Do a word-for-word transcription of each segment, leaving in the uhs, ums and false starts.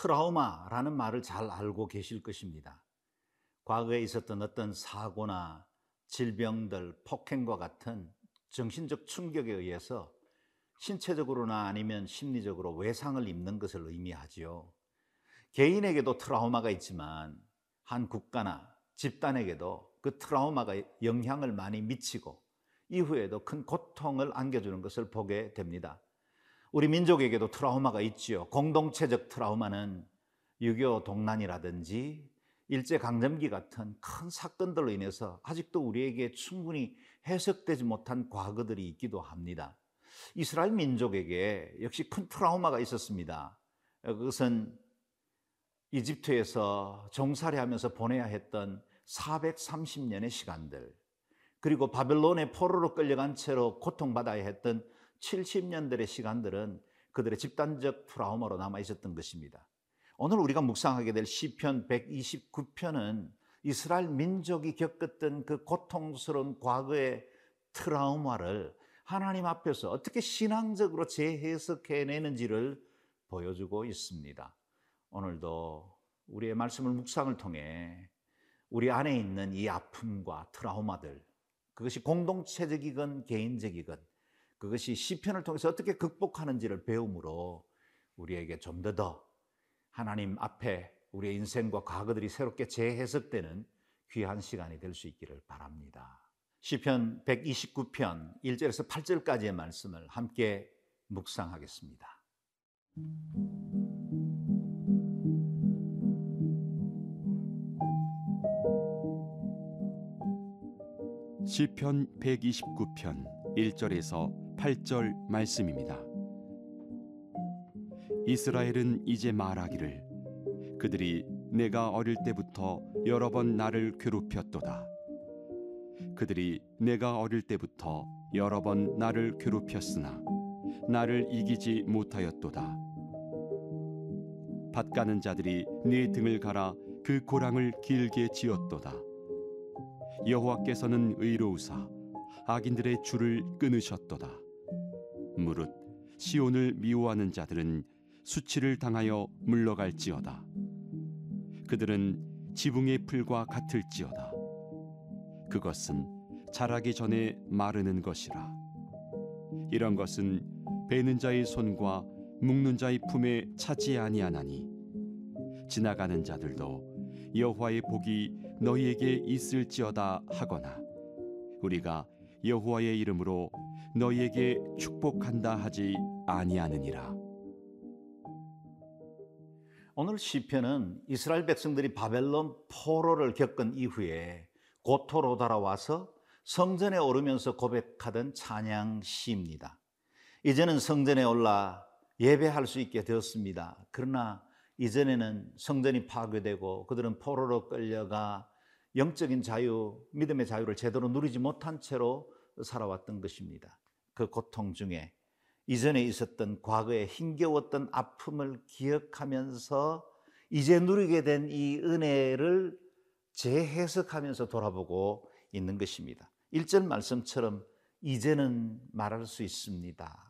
트라우마라는 말을 잘 알고 계실 것입니다. 과거에 있었던 어떤 사고나 질병들, 폭행과 같은 정신적 충격에 의해서 신체적으로나 아니면 심리적으로 외상을 입는 것을 의미하지요. 개인에게도 트라우마가 있지만 한 국가나 집단에게도 그 트라우마가 영향을 많이 미치고 이후에도 큰 고통을 안겨주는 것을 보게 됩니다. 우리 민족에게도 트라우마가 있지요. 공동체적 트라우마는 유교 동란이라든지 일제강점기 같은 큰 사건들로 인해서 아직도 우리에게 충분히 해석되지 못한 과거들이 있기도 합니다. 이스라엘 민족에게 역시 큰 트라우마가 있었습니다. 그것은 이집트에서 종살이하면서 보내야 했던 사백삼십 년의 시간들, 그리고 바벨론의 포로로 끌려간 채로 고통받아야 했던 칠십 년들의 시간들은 그들의 집단적 트라우마로 남아 있었던 것입니다. 오늘 우리가 묵상하게 될 시편 백이십구 편은 이스라엘 민족이 겪었던 그 고통스러운 과거의 트라우마를 하나님 앞에서 어떻게 신앙적으로 재해석해내는지를 보여주고 있습니다. 오늘도 우리의 말씀을 묵상을 통해 우리 안에 있는 이 아픔과 트라우마들, 그것이 공동체적이건 개인적이건 그것이 시편을 통해서 어떻게 극복하는지를 배움으로 우리에게 좀 더 더 하나님 앞에 우리의 인생과 과거들이 새롭게 재해석되는 귀한 시간이 될 수 있기를 바랍니다. 시편 백이십구 편 일 절에서 팔 절까지의 말씀을 함께 묵상하겠습니다. 시편 백이십구 편 일 절에서 팔 절 말씀입니다. 이스라엘은 이제 말하기를 그들이 내가 어릴 때부터 여러 번 나를 괴롭혔도다. 그들이 내가 어릴 때부터 여러 번 나를 괴롭혔으나 나를 이기지 못하였도다. 밭 가는 자들이 네 등을 갈아 그 고랑을 길게 지었도다. 여호와께서는 의로우사 악인들의 줄을 끊으셨도다. 무릇 시온을 미워하는 자들은 수치를 당하여 물러갈지어다. 그들은 지붕의 풀과 같을지어다. 그것은 자라기 전에 마르는 것이라. 이런 것은 베는 자의 손과 묶는 자의 품에 차지 아니하나니 지나가는 자들도 여호와의 복이 너희에게 있을지어다 하거나 우리가 여호와의 이름으로 너희에게 축복한다 하지 아니하느니라. 오늘 시편은 이스라엘 백성들이 바벨론 포로를 겪은 이후에 고토로 달아와서 성전에 오르면서 고백하던 찬양 시입니다. 이제는 성전에 올라 예배할 수 있게 되었습니다. 그러나 이전에는 성전이 파괴되고 그들은 포로로 끌려가 영적인 자유, 믿음의 자유를 제대로 누리지 못한 채로 살아왔던 것입니다. 그 고통 중에 이전에 있었던 과거의 힘겨웠던 아픔을 기억하면서 이제 누리게 된 이 은혜를 재해석하면서 돌아보고 있는 것입니다. 일 절 말씀처럼 이제는 말할 수 있습니다.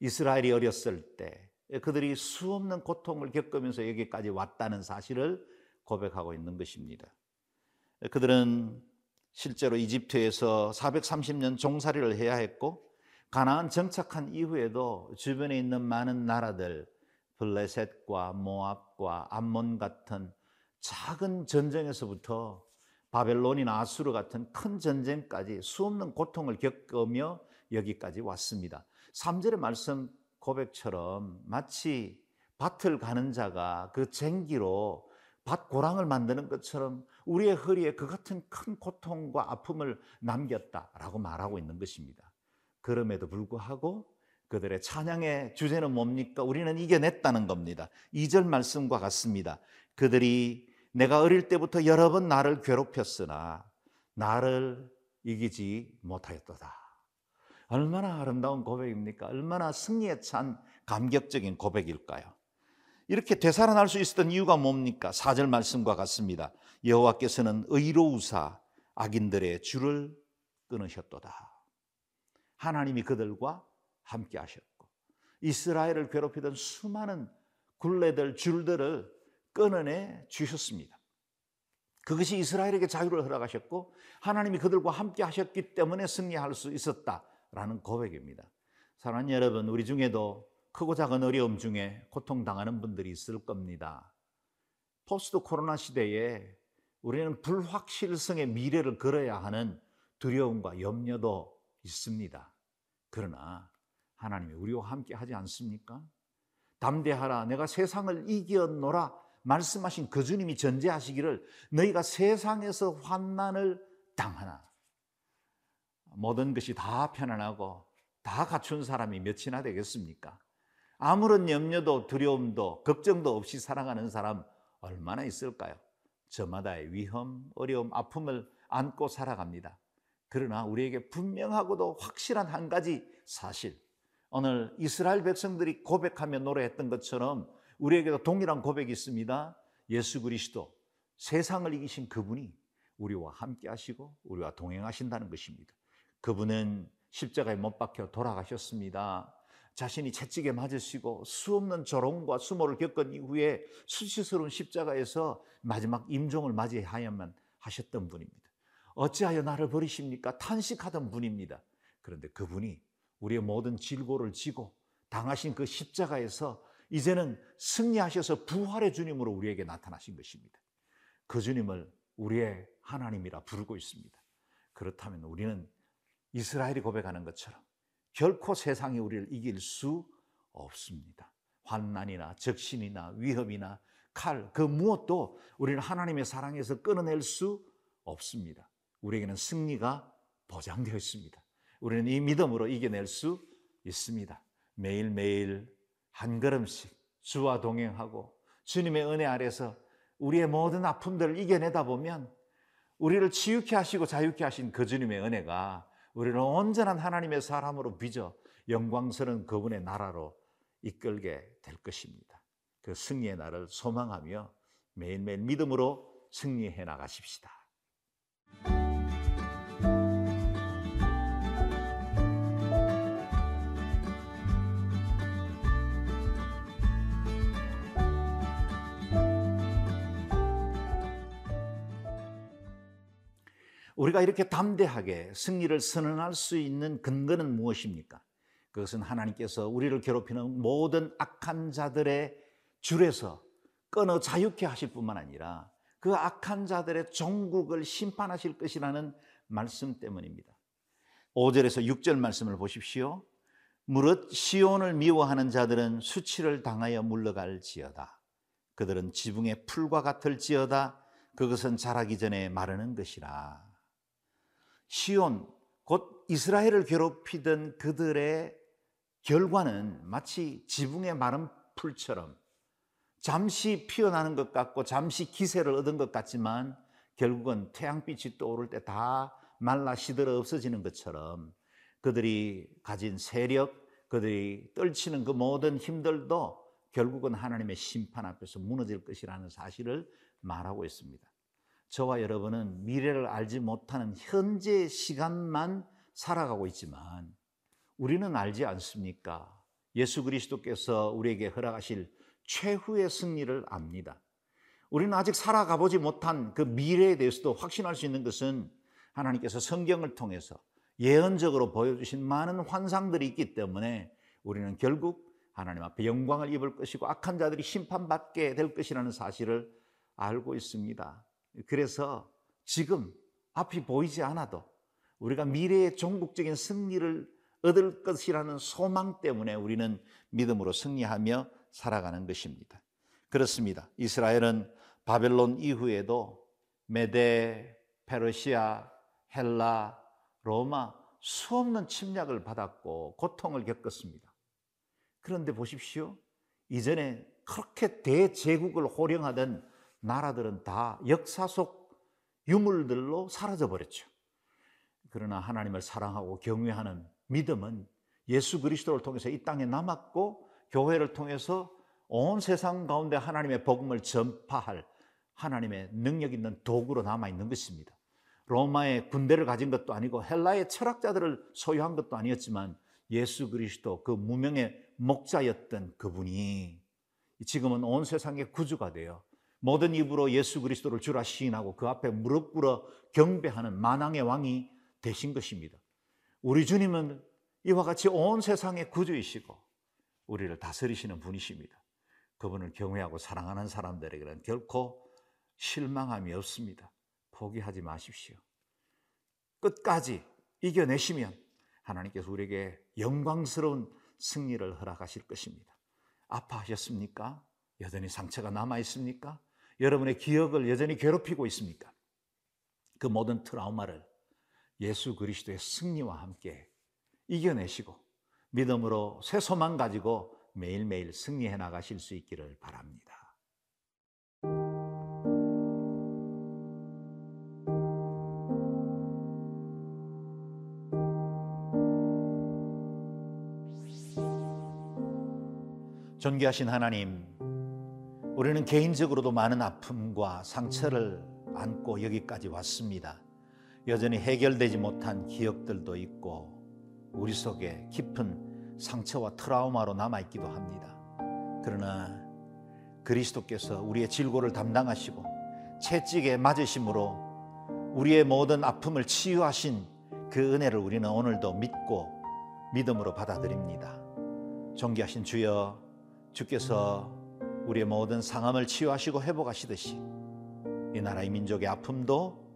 이스라엘이 어렸을 때 그들이 수없는 고통을 겪으면서 여기까지 왔다는 사실을 고백하고 있는 것입니다. 그들은 실제로 이집트에서 사백삼십 년 종살이를 해야 했고 가나안 정착한 이후에도 주변에 있는 많은 나라들, 블레셋과 모압과 암몬 같은 작은 전쟁에서부터 바벨론이나 아수르 같은 큰 전쟁까지 수없는 고통을 겪으며 여기까지 왔습니다. 삼 절의 말씀 고백처럼 마치 밭을 가는 자가 그 쟁기로 밭 고랑을 만드는 것처럼 우리의 허리에 그 같은 큰 고통과 아픔을 남겼다라고 말하고 있는 것입니다. 그럼에도 불구하고 그들의 찬양의 주제는 뭡니까? 우리는 이겨냈다는 겁니다. 이 절 말씀과 같습니다. 그들이 내가 어릴 때부터 여러 번 나를 괴롭혔으나 나를 이기지 못하였도다. 얼마나 아름다운 고백입니까? 얼마나 승리에 찬 감격적인 고백일까요? 이렇게 되살아날 수 있었던 이유가 뭡니까? 사 절 말씀과 같습니다. 여호와께서는 의로우사 악인들의 줄을 끊으셨도다. 하나님이 그들과 함께 하셨고 이스라엘을 괴롭히던 수많은 굴레들, 줄들을 끊어내 주셨습니다. 그것이 이스라엘에게 자유를 허락하셨고 하나님이 그들과 함께 하셨기 때문에 승리할 수 있었다라는 고백입니다. 사랑하는 여러분, 우리 중에도 크고 작은 어려움 중에 고통당하는 분들이 있을 겁니다. 포스트 코로나 시대에 우리는 불확실성의 미래를 걸어야 하는 두려움과 염려도 있습니다. 그러나 하나님이 우리와 함께 하지 않습니까? 담대하라, 내가 세상을 이겼노라 말씀하신 그 주님이 전제하시기를 너희가 세상에서 환난을 당하나. 모든 것이 다 편안하고 다 갖춘 사람이 몇이나 되겠습니까? 아무런 염려도 두려움도 걱정도 없이 살아가는 사람 얼마나 있을까요? 저마다의 위험, 어려움, 아픔을 안고 살아갑니다. 그러나 우리에게 분명하고도 확실한 한 가지 사실, 오늘 이스라엘 백성들이 고백하며 노래했던 것처럼 우리에게도 동일한 고백이 있습니다. 예수 그리스도, 세상을 이기신 그분이 우리와 함께 하시고 우리와 동행하신다는 것입니다. 그분은 십자가에 못 박혀 돌아가셨습니다. 자신이 채찍에 맞으시고 수없는 조롱과 수모를 겪은 이후에 수치스러운 십자가에서 마지막 임종을 맞이하야만 하셨던 분입니다. 어찌하여 나를 버리십니까? 탄식하던 분입니다. 그런데 그분이 우리의 모든 질고를 지고 당하신 그 십자가에서 이제는 승리하셔서 부활의 주님으로 우리에게 나타나신 것입니다. 그 주님을 우리의 하나님이라 부르고 있습니다. 그렇다면 우리는 이스라엘이 고백하는 것처럼 결코 세상이 우리를 이길 수 없습니다. 환난이나 적신이나 위협이나 칼, 그 무엇도 우리는 하나님의 사랑에서 끊어낼 수 없습니다. 우리에게는 승리가 보장되어 있습니다. 우리는 이 믿음으로 이겨낼 수 있습니다. 매일매일 한 걸음씩 주와 동행하고 주님의 은혜 아래서 우리의 모든 아픔들을 이겨내다 보면 우리를 치유케 하시고 자유케 하신 그 주님의 은혜가 우리를 온전한 하나님의 사람으로 빚어 영광스러운 그분의 나라로 이끌게 될 것입니다. 그 승리의 날을 소망하며 매일매일 믿음으로 승리해 나가십시다. 우리가 이렇게 담대하게 승리를 선언할 수 있는 근거는 무엇입니까? 그것은 하나님께서 우리를 괴롭히는 모든 악한 자들의 줄에서 끊어 자유케 하실 뿐만 아니라 그 악한 자들의 종국을 심판하실 것이라는 말씀 때문입니다. 오 절에서 육 절 말씀을 보십시오. 무릇 시온을 미워하는 자들은 수치를 당하여 물러갈지어다. 그들은 지붕의 풀과 같을지어다. 그것은 자라기 전에 마르는 것이라. 시온, 곧 이스라엘을 괴롭히던 그들의 결과는 마치 지붕의 마른 풀처럼 잠시 피어나는 것 같고 잠시 기세를 얻은 것 같지만 결국은 태양빛이 떠오를 때 다 말라 시들어 없어지는 것처럼 그들이 가진 세력, 그들이 떨치는 그 모든 힘들도 결국은 하나님의 심판 앞에서 무너질 것이라는 사실을 말하고 있습니다. 저와 여러분은 미래를 알지 못하는 현재의 시간만 살아가고 있지만 우리는 알지 않습니까? 예수 그리스도께서 우리에게 허락하실 최후의 승리를 압니다. 우리는 아직 살아가보지 못한 그 미래에 대해서도 확신할 수 있는 것은 하나님께서 성경을 통해서 예언적으로 보여주신 많은 환상들이 있기 때문에 우리는 결국 하나님 앞에 영광을 입을 것이고 악한 자들이 심판받게 될 것이라는 사실을 알고 있습니다. 그래서 지금 앞이 보이지 않아도 우리가 미래의 종국적인 승리를 얻을 것이라는 소망 때문에 우리는 믿음으로 승리하며 살아가는 것입니다. 그렇습니다. 이스라엘은 바벨론 이후에도 메대, 페르시아, 헬라, 로마 수없는 침략을 받았고 고통을 겪었습니다. 그런데 보십시오. 이전에 그렇게 대제국을 호령하던 나라들은 다 역사 속 유물들로 사라져버렸죠. 그러나 하나님을 사랑하고 경외하는 믿음은 예수 그리스도를 통해서 이 땅에 남았고 교회를 통해서 온 세상 가운데 하나님의 복음을 전파할 하나님의 능력 있는 도구로 남아있는 것입니다. 로마의 군대를 가진 것도 아니고 헬라의 철학자들을 소유한 것도 아니었지만 예수 그리스도, 그 무명의 목자였던 그분이 지금은 온 세상의 구주가 되어 모든 입으로 예수 그리스도를 주라 시인하고 그 앞에 무릎 꿇어 경배하는 만왕의 왕이 되신 것입니다. 우리 주님은 이와 같이 온 세상의 구주이시고 우리를 다스리시는 분이십니다. 그분을 경외하고 사랑하는 사람들에게는 결코 실망함이 없습니다. 포기하지 마십시오. 끝까지 이겨내시면 하나님께서 우리에게 영광스러운 승리를 허락하실 것입니다. 아파하셨습니까? 여전히 상처가 남아 있습니까? 여러분의 기억을 여전히 괴롭히고 있습니까? 그 모든 트라우마를 예수 그리스도의 승리와 함께 이겨내시고 믿음으로 새 소망 가지고 매일매일 승리해 나가실 수 있기를 바랍니다. 존귀하신 하나님, 우리는 개인적으로도 많은 아픔과 상처를 안고 여기까지 왔습니다. 여전히 해결되지 못한 기억들도 있고 우리 속에 깊은 상처와 트라우마로 남아있기도 합니다. 그러나 그리스도께서 우리의 질고를 담당하시고 채찍에 맞으심으로 우리의 모든 아픔을 치유하신 그 은혜를 우리는 오늘도 믿고 믿음으로 받아들입니다. 존귀하신 주여, 주께서 우리의 모든 상함을 치유하시고 회복하시듯이 이 나라의 민족의 아픔도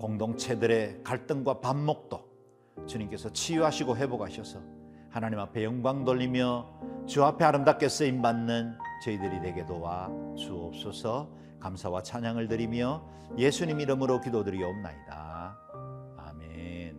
공동체들의 갈등과 반목도 주님께서 치유하시고 회복하셔서 하나님 앞에 영광 돌리며 주 앞에 아름답게 쓰임받는 저희들이 되게 도와 주옵소서. 감사와 찬양을 드리며 예수님 이름으로 기도드리옵나이다. 아멘.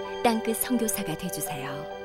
땅끝 선교사가 되어주세요.